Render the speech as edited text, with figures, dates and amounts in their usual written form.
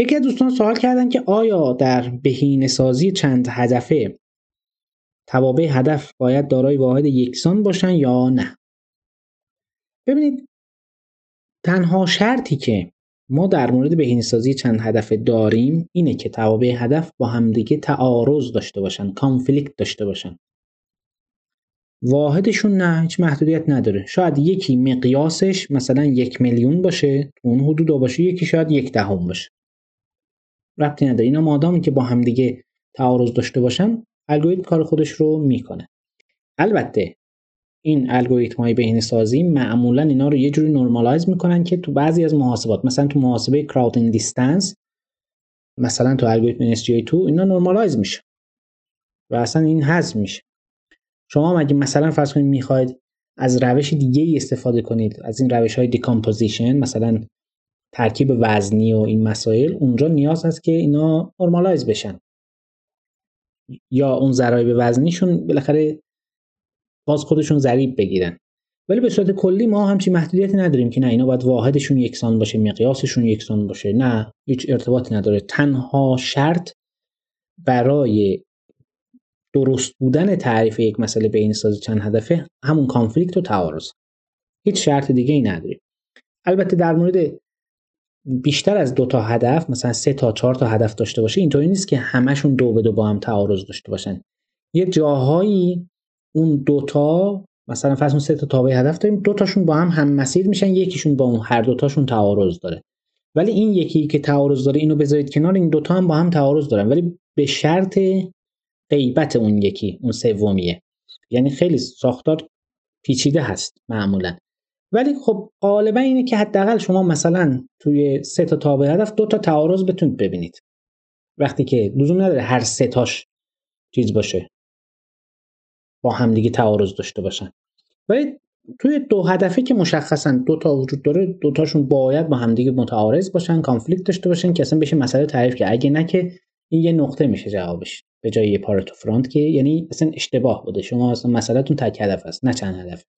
یکی از دوستان سوال کردن که آیا در بهینه‌سازی چند هدفه توابع هدف باید دارای واحد یکسان باشن یا نه؟ ببینید، تنها شرطی که ما در مورد بهینه‌سازی چند هدف داریم اینه که توابع هدف با همدیگه تعارض داشته باشن، کانفلیکت داشته باشن. واحدشون نه، هیچ محدودیت نداره. شاید یکی مقیاسش مثلا 1,000,000 باشه، اون حدودا باشه، یکی شاید 1/10 باشه. ربطی نداره. اینا مادامی که با همدیگه تعارض داشته باشن، الگوریتم کار خودش رو میکنه. البته این الگوریتم‌های بهینه‌سازی معمولاً اینا رو یه جوری نورمالایز میکنن که تو بعضی از محاسبات، مثلا تو محاسبه کراودینگ دیستنس، مثلا تو الگوریتم NSGA2 اینا نورمالایز میشه و اصلا این حذف میشه. شما مگه مثلا فرض کنید میخواید از روش دیگه‌ای استفاده کنید، از این روش‌های دیکامپوزیشن، مثلا ترکیب وزنی و این مسائل، اونجا نیاز هست که اینا نورمالایز بشن یا اون ضرایب وزنیشون بالاخره باز خودشون ضریب بگیرن. ولی به صورت کلی ما همچین محدودیتی نداریم که نه اینا باید واحدشون یکسان باشه، مقیاسشون یکسان باشه، نه، هیچ ارتباطی نداره. تنها شرط برای درست بودن تعریف یک مسئله بهینه‌سازی چند هدفه همون کانفلیکت و تعارض. هیچ شرط دیگه ای نداریم. البته در مورد بیشتر از 2 تا هدف، مثلا 3 تا 4 تا هدف داشته باشه، اینطوری نیست که همشون دو به دو با هم تعارض داشته باشن. یه جاهایی اون 2 تا، مثلا فرض کن 3 تا تابع هدف داریم، 2 تاشون با هم مسیر میشن، یکیشون با اون هر 2 تاشون تعارض داره. ولی این یکی که تعارض داره اینو بذارید کنار، این 2 تا هم با هم تعارض دارن، ولی به شرط غیبت اون یکی، اون سومیه. یعنی خیلی ساختار پیچیده هست معمولا. ولی خب غالبا اینه که حداقل شما مثلا توی 3 تا تابع هدف 2 تا تعارض بتونید ببینید، وقتی که لزوم نداره هر 3 تاش چیز باشه، با هم دیگه تعارض داشته باشن. ولی توی 2 هدفی که مشخصا 2 تا وجود داره، 2 تاشون باید با هم دیگه متعارض باشن، کانفلیکت داشته باشن که اصلا بشه مسئله تعریف که اگه نه که این یه نقطه میشه جوابش به جای یه پارتو فرانت، که یعنی اصلا اشتباه بوده. شما اصلا مسئله‌تون تک هدف است، نه چند هدف.